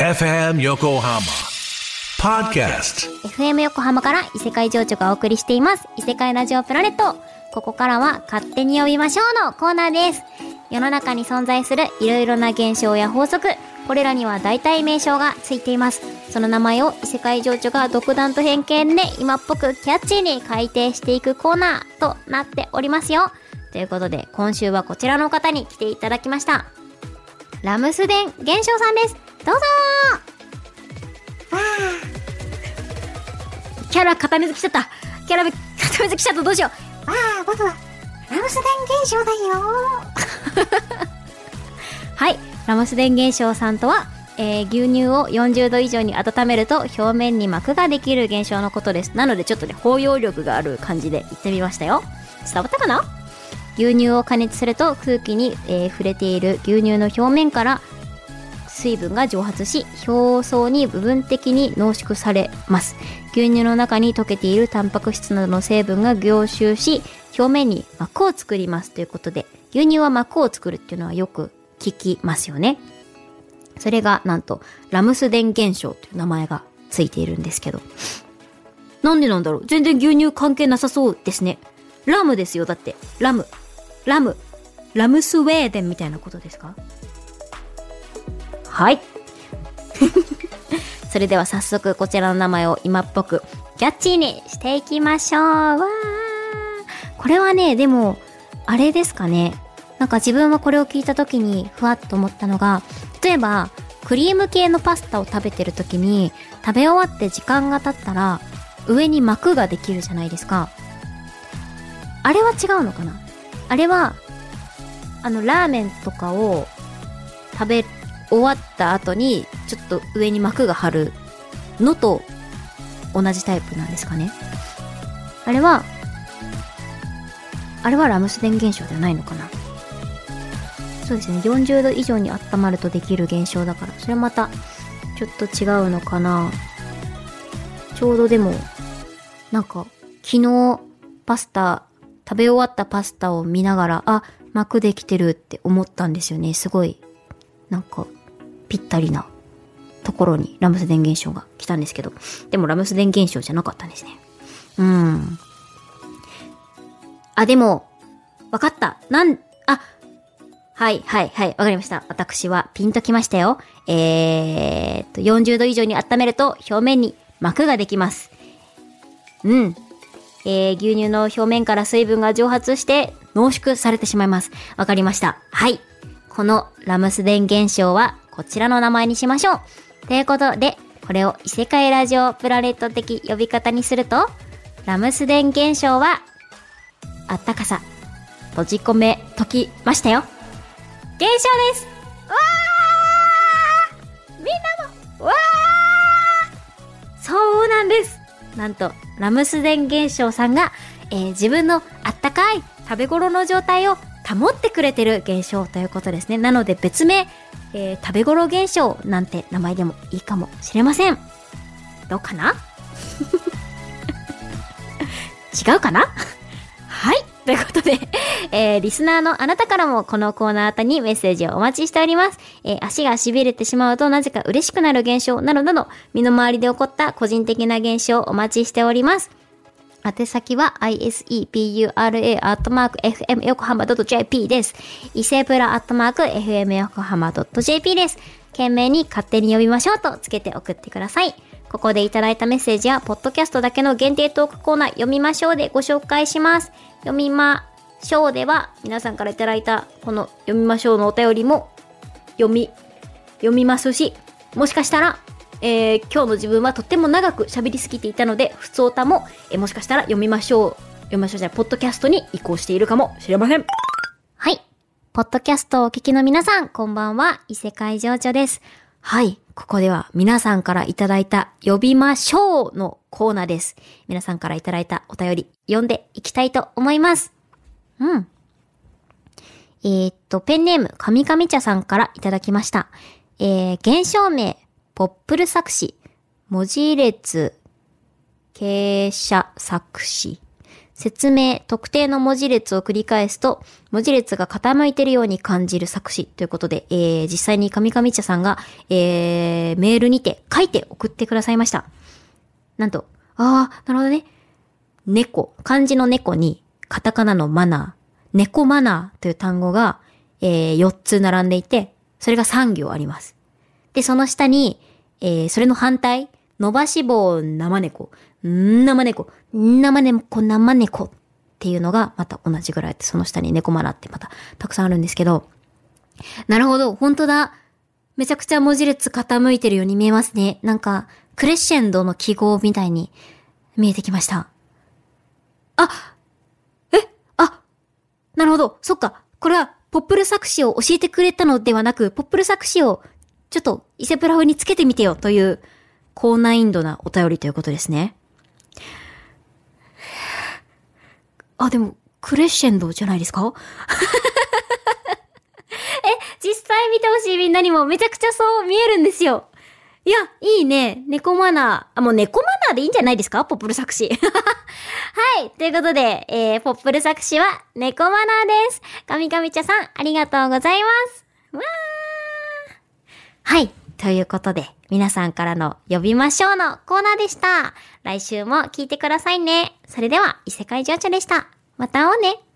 FM 横浜ポッドキャスト FM 横浜から異世界情緒がお送りしています異世界ラジオプラネット。ここからは勝手に呼びましょうのコーナーです。世の中に存在するいろいろな現象や法則、これらには大体名称がついています。その名前を異世界情緒が独断と偏見で今っぽくキャッチーに改定していくコーナーとなっておりますよ。ということで今週はこちらの方に来ていただきました。ラムスデン現象さんです。どうぞー。わー、キャラ片目付きしちゃった。キャラ片目付きしちゃった。どうしよう。わー、僕はラムスデン現象だよはい、ラムスデン現象さんとは、牛乳を40度以上に温めると表面に膜ができる現象のことです。なのでちょっとね、包容力がある感じで言ってみましたよ。伝わったかな。牛乳を加熱すると空気に、触れている牛乳の表面から水分が蒸発し、表層に部分的に濃縮されます。牛乳の中に溶けているタンパク質などの成分が凝集し、表面に膜を作りますということで、牛乳は膜を作るっていうのはよく聞きますよね。それがなんとラムスデン現象という名前がついているんですけど、なんでなんだろう。全然牛乳関係なさそうですね。ラムですよ。だってラムスウェーデンみたいなことですか。はいそれでは早速こちらの名前を今っぽくキャッチーにしていきましょう。わー、これはね、でもあれですかね、なんか自分はこれを聞いた時にふわっと思ったのが、例えばクリーム系のパスタを食べてる時に、食べ終わって時間が経ったら上に膜ができるじゃないですか。あれは違うのかな。あれはラーメンとかを食べ終わった後にちょっと上に膜が張るのと同じタイプなんですかね。あれはラムスデン現象ではないのかな。そうですね、40度以上に温まるとできる現象だから、それはまたちょっと違うのかな。ちょうどでもなんか昨日食べ終わったパスタを見ながら、あ、膜できてるって思ったんですよね。すごいなんかぴったりなところにラムスデン現象が来たんですけど、でもラムスデン現象じゃなかったんですね。あ、でもわかった。はい、わかりました。私はピンときましたよ。40度以上に温めると表面に膜ができます。うん。牛乳の表面から水分が蒸発して濃縮されてしまいます。わかりました。はい。このラムスデン現象はこちらの名前にしましょう。ということで、これを異世界ラジオプラネット的呼び方にすると、ラムスデン現象は、あったかさ、閉じ込めときましたよ。現象です。わー、みんなもわー。そうなんです。なんとラムスデン現象さんが、自分のあったかい食べ頃の状態を保ってくれてる現象ということですね。なので別名、食べ頃現象なんて名前でもいいかもしれません。どうかな違うかなはいということでリスナーのあなたからもこのコーナーあたにメッセージをお待ちしております。足が痺れてしまうとなぜか嬉しくなる現象などなど、身の回りで起こった個人的な現象をお待ちしております。宛先は isepura@fmyokohama.jp です。isepura@fmyokohama.jp です。件名に勝手に呼びましょうとつけて送ってください。ここでいただいたメッセージはポッドキャストだけの限定トークコーナー読みましょうでご紹介します。ショーでは皆さんからいただいたこの読みましょうのお便りも読みますし、もしかしたら、今日の自分はとっても長く喋りすぎていたので、普通歌も、もしかしたら読みましょうじゃない、ポッドキャストに移行しているかもしれません。はい。ポッドキャストをお聞きの皆さん、こんばんは、異世界情緒です。はい。ここでは皆さんからいただいた呼びましょうのコーナーです。皆さんからいただいたお便り読んでいきたいと思います。うん。ペンネーム、かみかみ茶さんからいただきました。現象名、ポップル作詞、文字列、傾斜作詞、説明、特定の文字列を繰り返すと、文字列が傾いているように感じる作詞ということで、実際に上上茶さんが、メールにて書いて送ってくださいました。なんと、ああ、なるほどね。猫、漢字の猫に、カタカナのマナー、猫マナーという単語が、4つ並んでいて、それが3行あります。で、その下に、それの反対、伸ばし棒生猫、生猫っていうのがまた同じぐらいで、その下に猫マナーってまたたくさんあるんですけど、なるほど、本当だ。めちゃくちゃ文字列傾いてるように見えますね。なんか、クレッシェンドの記号みたいに見えてきました。なるほど。そっか。これはポップル作詞を教えてくれたのではなく、ポップル作詞をちょっとイセプラ風につけてみてよという高難易度なお便りということですね。あ、でも、クレッシェンドじゃないですか実際見てほしいみんなにもめちゃくちゃそう見えるんですよ。いや、いいね。猫マナー。もう猫マナーでいいんじゃないですか？ポップル作詞。はい。ということで、ポップル作詞は猫マナーです。上上茶さん、ありがとうございます。わー。はい。ということで、皆さんからの呼びましょうのコーナーでした。来週も聞いてくださいね。それでは、異世界情緒でした。また会おうね。